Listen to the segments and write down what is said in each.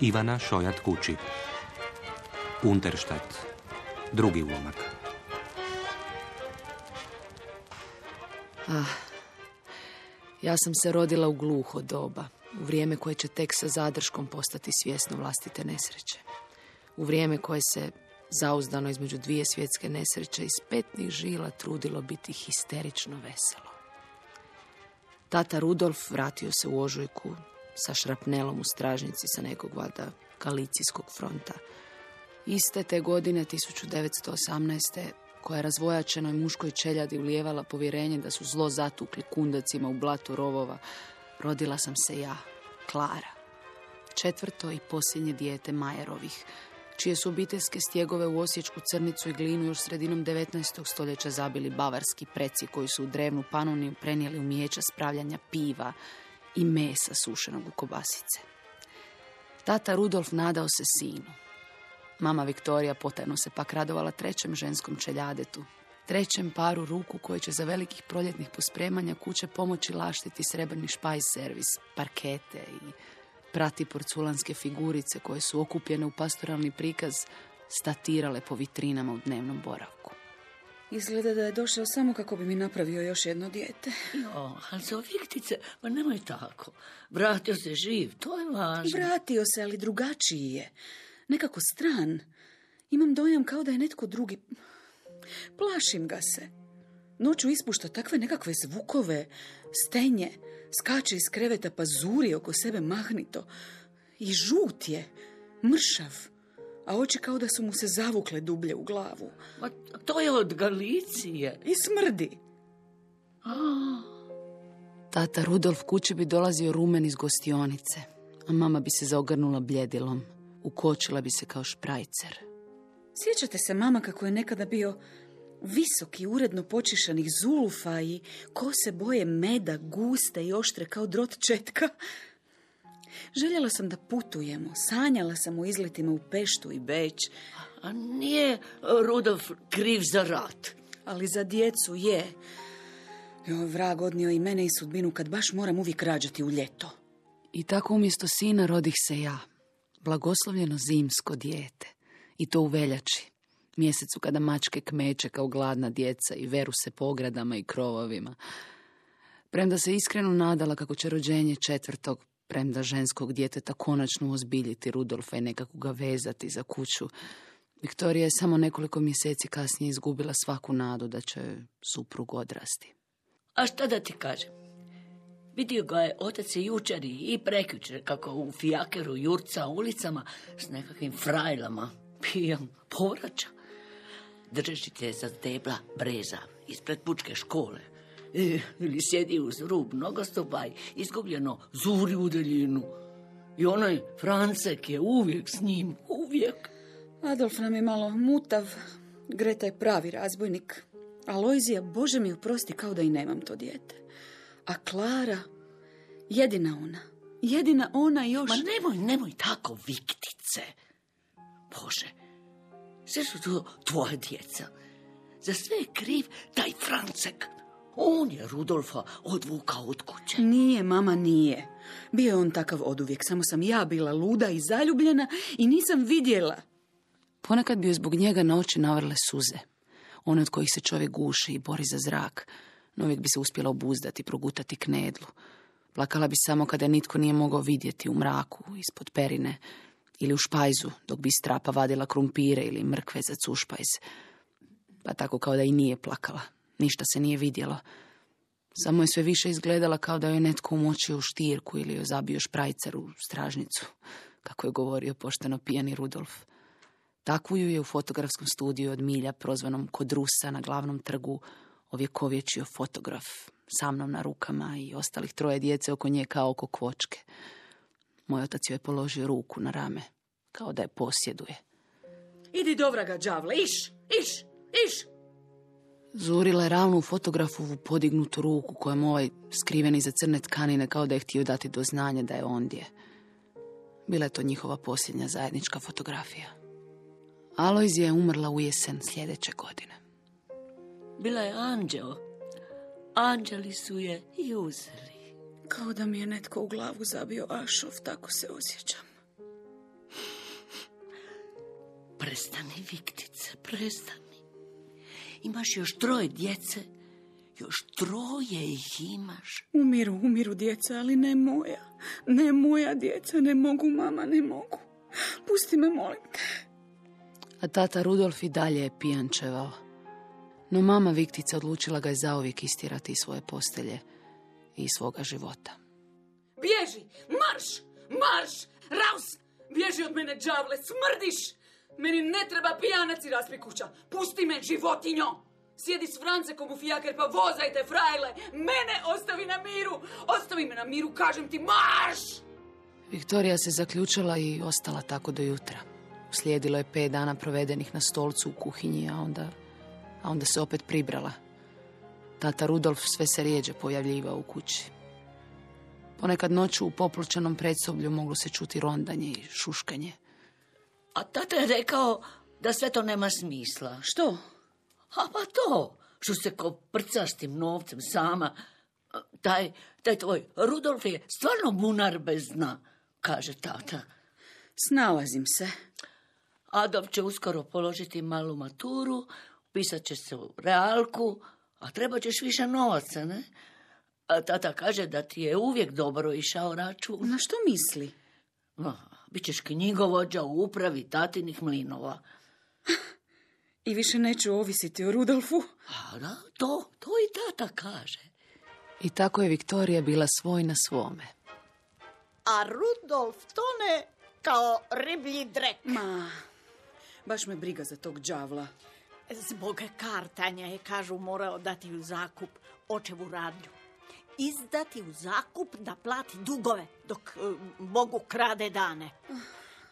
Ivana Šojat kući. Unterstadt, drugi ulomak. Ja sam se rodila u gluho doba, u vrijeme koje će tek sa zadrškom postati svjesno vlastite nesreće. U vrijeme koje se zauzdano između dvije svjetske nesreće iz petnih žila trudilo biti histerično veselo. Tata Rudolf vratio se u ožujku sa šrapnelom u stražnici sa nekog valjda galicijskog fronta. Iste te godine, 1918. koja je razvojačenoj muškoj čeljadi ulijevala povjerenje da su zlo zatukli kundacima u blatu rovova, rodila sam se ja, Klara, četvrto i posljednje dijete Majerovih, čije su obiteljske stjegove u Osječku, Crnicu i Glinu još sredinom 19. stoljeća zabili bavarski preci koji su u drevnu panoniju prenijeli umijeća spravljanja piva i mesa sušenog u kobasice. Tata Rudolf nadao se sinu. Mama Viktorija potajno se pak radovala trećem ženskom čeljadetu, trećem paru ruku koje će za velikih proljetnih pospremanja kuće pomoći laštiti srebrni špajz servis, parkete i prati porculanske figurice koje su okupljene u pastoralni prikaz statirale po vitrinama u dnevnom boravku. Izgleda da je došao samo kako bi mi napravio još jedno dijete. Jo, ali Zovjektice, pa nemoj tako. Vratio se živ, to je važno. Vratio se, ali drugačiji je. Nekako stran. Imam dojam kao da je netko drugi. Plašim ga se. Noću ispušta takve nekakve zvukove, stenje, skače iz kreveta pa zuri oko sebe mahnito. I žut je, mršav, a oči kao da su mu se zavukle dublje u glavu. Ma to je od Galicije. I smrdi. Tata Rudolf kući bi dolazio rumen iz gostionice, a mama bi se zaogrnula bljedilom. Ukočila bi se kao šprajcer. Sjećate se, mama, kako je nekada bio visoki, uredno počišanih zulufa i kose boje meda, guste i oštre kao drot četka? Željela sam da putujemo, sanjala sam o izletima u Peštu i Beč. A nije Rudolf kriv za rat? Ali za djecu je. Joj, vrag odnio i mene i sudbinu kad baš moram uvijek rađati u ljeto. I tako umjesto sina rodih se ja. Blagoslovljeno zimsko dijete. I to u veljači, mjesecu kada mačke kmeče kao gladna djeca i veru se po ogradama i krovovima. Premda se iskreno nadala kako će rođenje četvrtog, premda ženskog djeteta konačno ozbiljiti Rudolfa i nekako ga vezati za kuću, Viktorija je samo nekoliko mjeseci kasnije izgubila svaku nadu da će suprug odrasti. A šta da ti kažem? Vidio ga je otac i jučer i prekjučer kako u fijakeru jurca ulicama s nekakvim frajlama, pijan povraća. Drži te za debla breza ispred pučke škole ili sjedi uz rub nogostupa i izgubljeno zuri u daljinu. I onaj Francek je uvijek s njim, uvijek. Adolf nam je malo mutav, Greta je pravi razbojnik. Alojzija, Bože mi oprosti, kao da i nemam to dijete. A Klara, jedina ona još... Ma nemoj tako, Viktice. Bože, sve su to tvoje djeca. Za sve je kriv taj Francek. On je Rudolfa odvukao od kuće. Nije, mama, nije. Bio je on takav oduvijek, samo sam ja bila luda i zaljubljena i nisam vidjela. Ponekad bi joj zbog njega na oči navrle suze. One od kojih se čovjek guši i bori za zrak. No uvijek bi se uspjela obuzdati, progutati k nedlu. Plakala bi samo kada nitko nije mogao vidjeti u mraku, ispod perine, ili u špajzu, dok bi strapa vadila krumpire ili mrkve za cušpajz. Pa tako kao da i nije plakala. Ništa se nije vidjelo. Samo je sve više izgledala kao da joj netko umočio u štirku ili joj zabio šprajcar u stražnicu, kako je govorio pošteno pijani Rudolf. Takvu ju je u fotografskom studiju od Milja, prozvanom Kod Rusa na glavnom trgu, ovjekovječio fotograf, sa mnom na rukama i ostalih troje djece oko nje kao oko kvočke. Moj otac joj je položio ruku na rame, kao da je posjeduje. Idi do vraga, đavle, iš! Zurila je ravno u fotografovu podignutu ruku kojom ovaj, skriven iza crne tkanine, kao da je htio dati do znanja da je ondje. Bila je to njihova posljednja zajednička fotografija. Alojzija je umrla u jesen sljedeće godine. Bila je anđeo. Anđeli su je i uzeli. Kao da mi je netko u glavu zabio ašov, tako se osjećam. Prestani, Viktice, prestani. Imaš još troje djece. Još troje ih imaš. Umiru djeca, ali ne moja. Ne moja djeca, ne mogu, mama, ne mogu. Pusti me, molim te. A tata Rudolf i dalje je pijančevao. No mama Viktica odlučila ga je zauvijek istirati iz svoje postelje i iz svoga života. Bježi! Marš! Marš! Raus! Bježi od mene, đavle! Smrdiš! Meni ne treba pijanac i raspi kuća. Pusti me, životinjo! Sjedi s Francekom u fijaker pa vozajte, frajle! Mene ostavi na miru! Ostavi me na miru, kažem ti, marš! Viktorija se zaključala i ostala tako do jutra. Uslijedilo je 5 dana provedenih na stolcu u kuhinji, a onda se opet pribrala. Tata Rudolf sve se rijeđe pojavljivao u kući. Ponekad noću u popločenom predsoblju moglo se čuti rondanje i šuškanje. A tata je rekao da sve to nema smisla. Što? A pa to, što se ko prcaš tim novcem sama. Taj tvoj Rudolf je stvarno bunar bez dna, kaže tata. Snalazim se. Adolf će uskoro položiti malu maturu, pisat će se u realku, a treba ćeš više novaca, ne? A tata kaže da ti je uvijek dobro išao račun. Na što misli? Bićeš knjigovođa u upravi tatinih mlinova. I više neću ovisiti o Rudolfu. A da, to i tata kaže. I tako je Viktorija bila svoj na svome. A Rudolf tone kao riblji drek. Ma, baš me briga za tog đavla. Zbog kartanja je, kažu, morao dati u zakup očevu radnju. Izdati u zakup da plati dugove dok Bogu krade dane.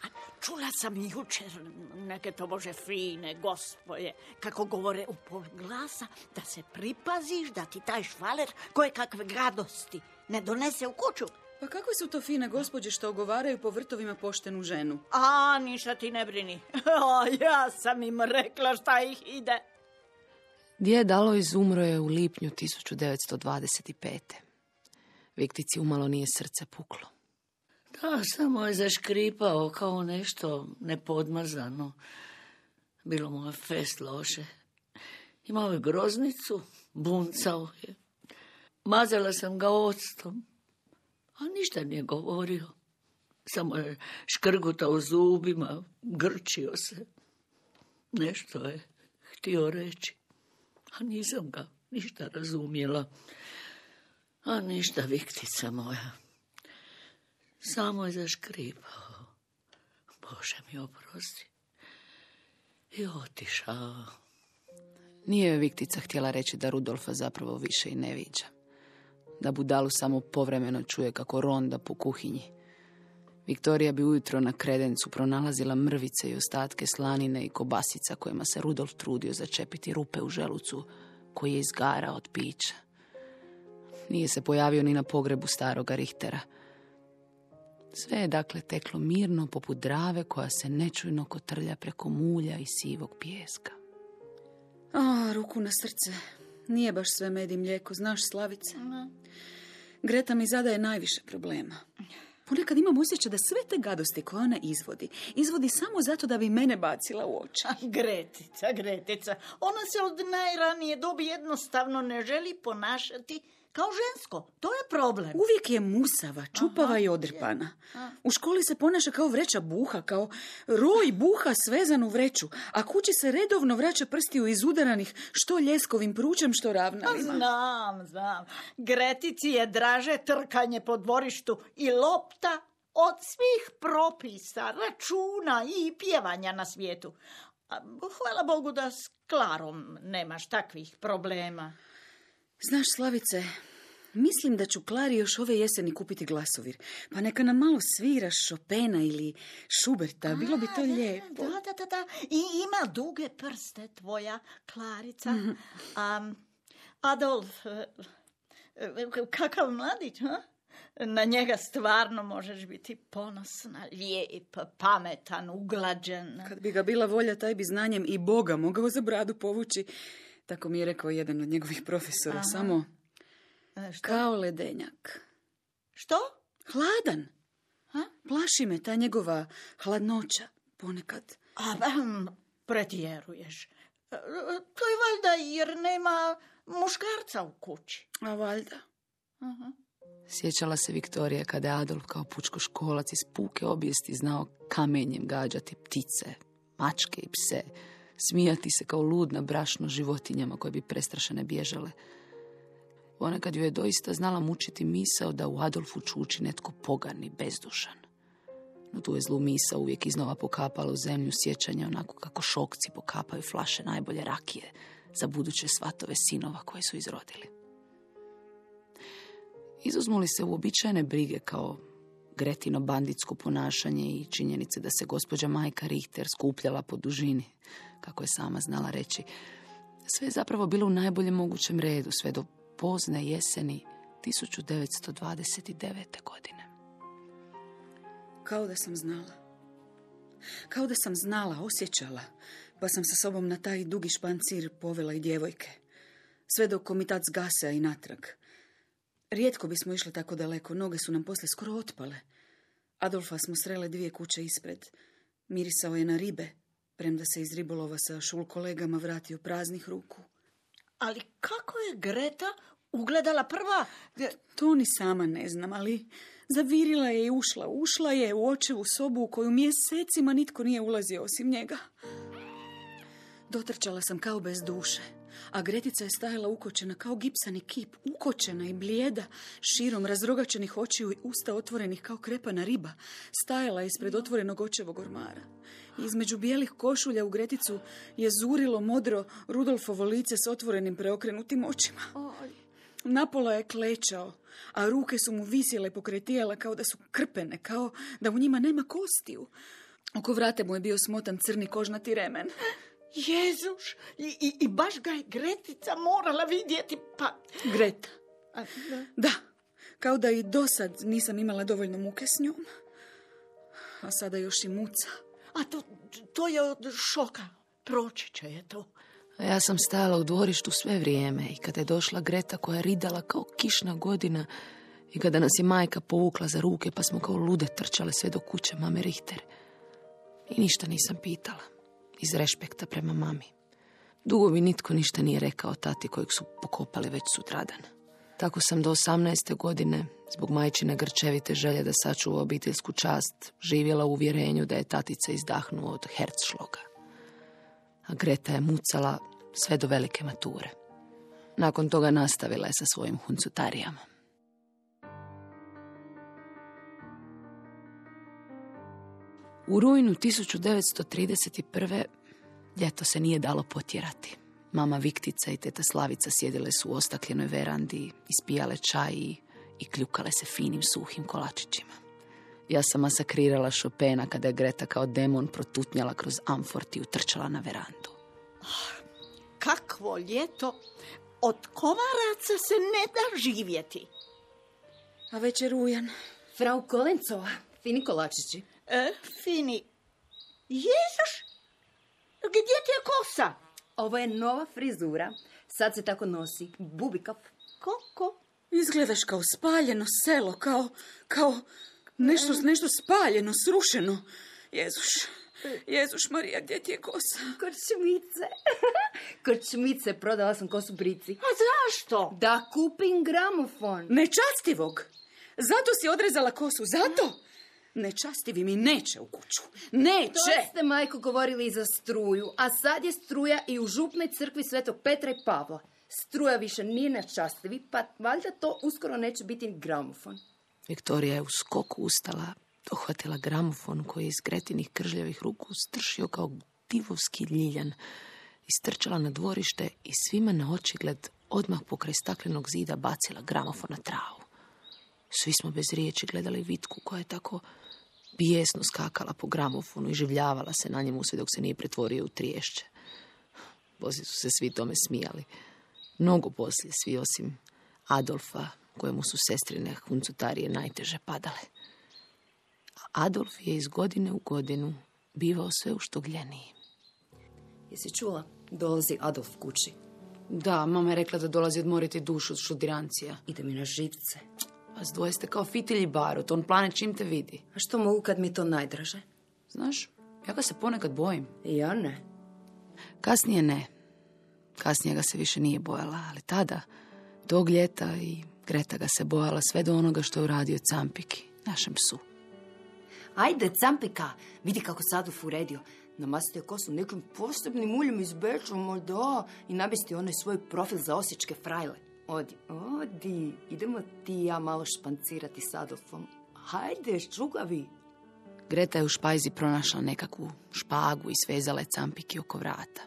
A čula sam jučer neke tobože fine gospoje kako govore u pol glasa da se pripaziš da ti taj švaler koje kakve gadosti ne donese u kuću. Pa kakve su to fine gospođe što ogovaraju po vrtovima poštenu ženu? A, ništa ti ne brini. Ja sam im rekla šta ih ide. Djed Alojz umro je u lipnju 1925. Viktici umalo nije srce puklo. Da, samo je zaškripao kao nešto nepodmazano. Bilo mu je fest loše. Imao je groznicu, buncao je. Mazala sam ga octom. A ništa nije govorio. Samo je škrgutao zubima, grčio se. Nešto je htio reći. A nisam ga ništa razumjela. A ništa, Viktica moja. Samo je zaškripao. Bože mi oprosti. I otišao. Nije joj Viktica htjela reći da Rudolfa zapravo više i ne viđa. Da budalu samo povremeno čuje kako ronda po kuhinji. Viktorija bi ujutro na kredencu pronalazila mrvice i ostatke slanine i kobasica kojima se Rudolf trudio začepiti rupe u želucu koji je izgarao od pića. Nije se pojavio ni na pogrebu staroga Richtera. Sve je dakle teklo mirno poput Drave koja se nečujno kotrlja preko mulja i sivog pijeska. A, ruku na srce. Nije baš sve med i mlijeko, znaš, Slavice? Greta mi zadaje najviše problema. Ponekad imam osjećaj da sve te gadosti koje ona izvodi samo zato da bi mene bacila u oči. Gretica. Ona se od najranije dobi jednostavno ne želi ponašati kao žensko. To je problem. Uvijek je musava, čupava i odrpana. U školi se ponaša kao vreća buha, kao roj buha svezan u vreću, a kući se redovno vraća prstiju izudaranih što ljeskovim pručem, što ravnalima. Znam. Gretici je draže trkanje po dvorištu i lopta od svih propisa, računa i pjevanja na svijetu. Hvala Bogu da s Klarom nemaš takvih problema. Znaš, Slavice, mislim da ću Klari još ove jeseni kupiti glasovir. Pa neka nam malo svira Šopena ili Šuberta, bilo bi to lijepo. Da. I ima duge prste tvoja Klarica. Adolf, kakav mladić, ha? Na njega stvarno možeš biti ponosna, lijep, pametan, uglađen. Kad bi ga bila volja, taj bi znanjem i Boga mogao za bradu povući. Tako mi je rekao jedan od njegovih profesora, samo kao ledenjak. Što? Hladan. Plaši me ta njegova hladnoća ponekad. A vam pretjeruješ. To je valjda jer nema muškarca u kući. A valjda. Aha. Sjećala se Viktorija kada je Adolf kao pučkoškolac iz puke obijesti znao kamenjem gađati ptice, mačke i pse, smijati se kao ludna brašno životinjama koje bi prestrašene bježale. Ona kad ju je doista znala mučiti misao da u Adolfu čuči netko pogan i bezdušan. No tu je zlu misao uvijek iznova pokapala u zemlju sjećanja onako kako šokci pokapaju flaše najbolje rakije za buduće svatove sinova koje su izrodili. Izuzmu li se uobičajene brige kao Gretino banditsko ponašanje i činjenice da se gospođa majka Richter skupljala po dužini, kako je sama znala reći, sve je zapravo bilo u najboljem mogućem redu sve do pozne jeseni 1929. godine. Kao da sam znala. Kao da sam znala, osjećala, pa sam sa sobom na taj dugi špancir povela i djevojke. Sve do komitac gasa i natrag. Rijetko bismo išle tako daleko, noge su nam poslije skoro otpale. Adolfa smo srele 2 kuće ispred. Mirisao je na ribe, premda se iz ribolova sa šul kolegama vratio praznih ruku. Ali kako je Greta ugledala prva? To ni sama ne znam, ali zavirila je i ušla. Ušla je u očevu sobu u koju mjesecima nitko nije ulazio osim njega. Dotrčala sam kao bez duše, a Gretica je stajala ukočena kao gipsani kip, ukočena i blijeda, širom razrogačenih očiju i usta otvorenih kao krepana riba. Stajala je ispred otvorenog očevog ormara. Između bijelih košulja u Greticu je zurilo modro Rudolfovo lice s otvorenim preokrenutim očima. Napola je klečao, a ruke su mu visjele pokretijela kao da su krpene, kao da u njima nema kostiju. Oko vrata mu je bio smotan crni kožnati remen. Jezuš, i baš ga je Gretica morala vidjeti, pa... Greta. Da, kao da i dosad nisam imala dovoljno muke s njom. A sada još i muca. A to je od šoka. Proći će je to. A ja sam stajala u dvorištu sve vrijeme i kada je došla Greta koja je ridala kao kišna godina i kada nas je majka povukla za ruke pa smo kao lude trčale sve do kuće mame Richter. I ništa nisam pitala. Iz rešpekta prema mami. Dugo mi nitko ništa nije rekao tati kojeg su pokopali već sutradan. Tako sam do 18. godine, zbog majčine grčevite želje da sačuva obiteljsku čast, živjela u uvjerenju da je tatica izdahnuo od Herzschloga. A Greta je mucala sve do velike mature. Nakon toga nastavila je sa svojim huncutarijama. U rujnu 1931. ljeto se nije dalo potjerati. Mama Viktica i teta Slavica sjedile su u ostakljenoj verandi, ispijale čaj i kljukale se finim suhim kolačićima. Ja sam masakrirala Šopena kada je Greta kao demon protutnjala kroz amfort i utrčala na verandu. Kakvo ljeto! Od komaraca se ne da živjeti. A već je rujan. Frau Kolencova, fini kolačići. Fini. Jezuš, gdje ti je kosa? Ovo je nova frizura. Sad se tako nosi. Bubikap. Kako? Izgledaš kao spaljeno selo, kao nešto spaljeno, srušeno. Jezuš Marija, gdje ti je kosa? Krčmice, prodala sam kosu Brici. A zašto? Da kupim gramofon. Nečastivog. Zato si odrezala kosu, zato? Nečastivi mi neće u kuću. Neće! To ste, majko, govorili i za struju, a sad je struja i u župnoj crkvi Svetog Petra i Pavla. Struja više nije nečastivi, pa valjda to uskoro neće biti gramofon. Viktorija je u skoku ustala, dohvatila gramofon koji je iz Gretinih kržljavih ruku stršio kao divovski ljiljan. Istrčala na dvorište i svima na očigled odmah pokraj staklenog zida bacila gramofon na travu. Svi smo bez riječi gledali Vitku koja je tako bijesno skakala po gramofonu i življavala se na njemu sve dok se nije pretvorio u triješće. Poslije su se svi tome smijali. Mnogo poslije, svi osim Adolfa, kojemu su sestrine huncutarije najteže padale. A Adolf je iz godine u godinu bivao sve uštogljeniji. Jesi čula? Dolazi Adolf kući. Da, mama je rekla da dolazi odmoriti dušu od šudirancija. Ide mi na živce. A zdvoje ste kao fitilj i barut, on plane čim te vidi. A što mogu kad mi to najdraže? Znaš, Ja ga se ponekad bojim. Ja ne. Kasnije ne. Kasnije ga se više nije bojala, ali tada, tog ljeta i Greta ga se bojala sve do onoga što je uradio Čampiki, našem psu. Ajde, Čampika, vidi kako sad ufuredio. Namastio kosu nekim posebnim uljem iz Beča, da, i nabistio onaj svoj profil za osječke frajle. Odi, idemo ti i ja malo špancirati s Adolfom. Hajde, ščugavi. Greta je u špajzi pronašla nekakvu špagu i svezala je Čampiki oko vrata.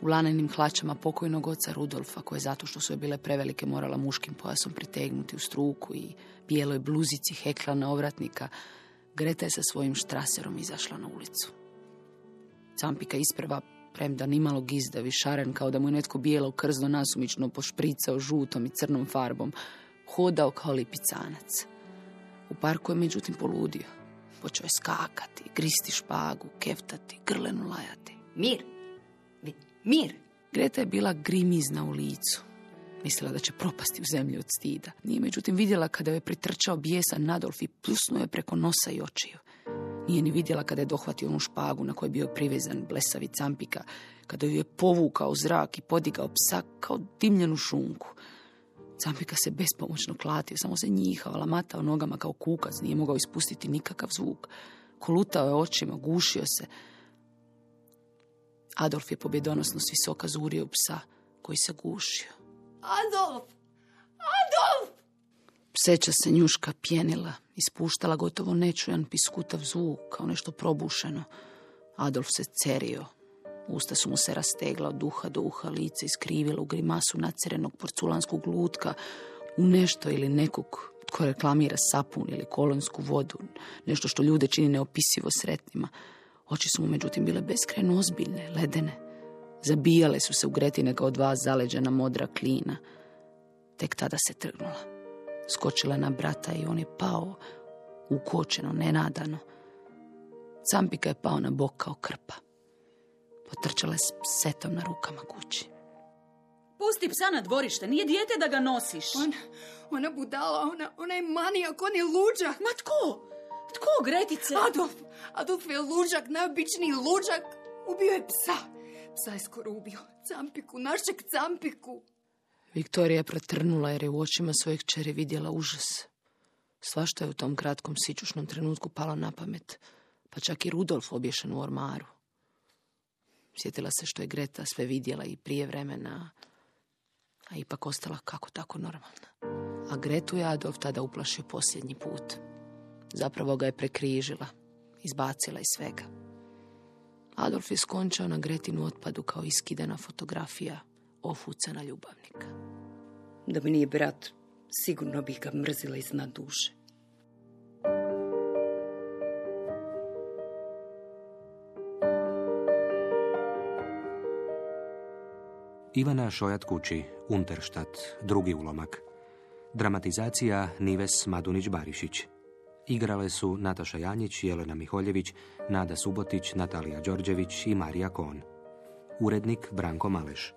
U lanenim hlačama pokojnog oca Rudolfa, koje zato što su joj bile prevelike morala muškim pojasom pritegnuti u struku i bijeloj bluzici heklana ovratnika, Greta je sa svojim štraserom izašla na ulicu. Čampika isprva, premda nimalo gizdav i šaren, kao da mu je netko bijelo krzno nasumično pošpricao žutom i crnom farbom, hodao kao lipicanac. U parku je međutim poludio. Počeo je skakati, gristi špagu, keftati, grlenu lajati. Mir! Mir! Greta je bila grimizna u licu. Mislila da će propasti u zemlju od stida. Nije međutim vidjela kada je pritrčao bijesan Adolf i pljusnuo je preko nosa i očiju. Nije ni vidjela kada je dohvatio onu špagu na kojoj je bio privezan blesavi Čampika, kada ju je povukao zrak i podigao psa kao dimljenu šunku. Čampika se bespomoćno klatio, samo se njihao, lamatao nogama kao kukac, nije mogao ispustiti nikakav zvuk. Kolutao je očima, gušio se. Adolf je pobjedonosno s visoka zurio u psa, koji se gušio. Adolf! Adolf! Pseća se njuška pjenila, ispuštala gotovo nečujan piskutav zvuk, kao nešto probušeno. Adolf se cerio. Usta su mu se rastegla od duha do uha, lice iskrivilo u grimasu nacerenog porculanskog glutka, u nešto ili nekog tko reklamira sapun ili kolonsku vodu, nešto što ljude čini neopisivo sretnima. Oči su mu međutim bile beskrajno ozbiljne, ledene. Zabijale su se u Gretine kao dva zaleđena modra klina. Tek tada se trgnula. Skočila na brata i on je pao, ukočeno, nenadano. Čampika je pao na bok kao krpa. Potrčala je s psetom na rukama kući. Pusti psa na dvorište, nije dijete da ga nosiš. Ona budala, ona je manijak, on je luđak. Ma tko? Tko, Gretice? Adolf je luđak, najobičniji luđak. Ubio je psa. Psa je skoro ubio. Čampiku, našeg Čampiku. Viktorija je protrnula jer je u očima svojih kćeri vidjela užas. Svašta je u tom kratkom sićušnom trenutku palo na pamet, pa čak i Rudolf obješen u ormaru. Sjetila se što je Greta sve vidjela i prije vremena, a ipak ostala kako tako normalna. A Gretu je Adolf tada uplašio posljednji put. Zapravo ga je prekrižila, izbacila iz svega. Adolf je skončao na Gretinu otpadu kao iskidana fotografija ofucana ljubavnika. Da mi nije brat, sigurno bih ga mrzila iznad duše. Ivana Šojat Unterstadt, drugi ulomak. Dramatizacija Nives Madunić-Barišić. Igrale su Nataša Janjić, Jelena Miholjević, Nada Subotić, Natalija Đorđević i Marija Kohn. Urednik Branko Maleš.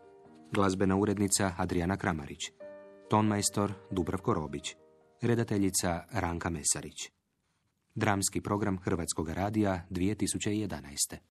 Glazbena urednica Adriana Kramarić. Tonmajstor Dubravko Robić. Redateljica Ranka Mesarić. Dramski program Hrvatskog radija 2011.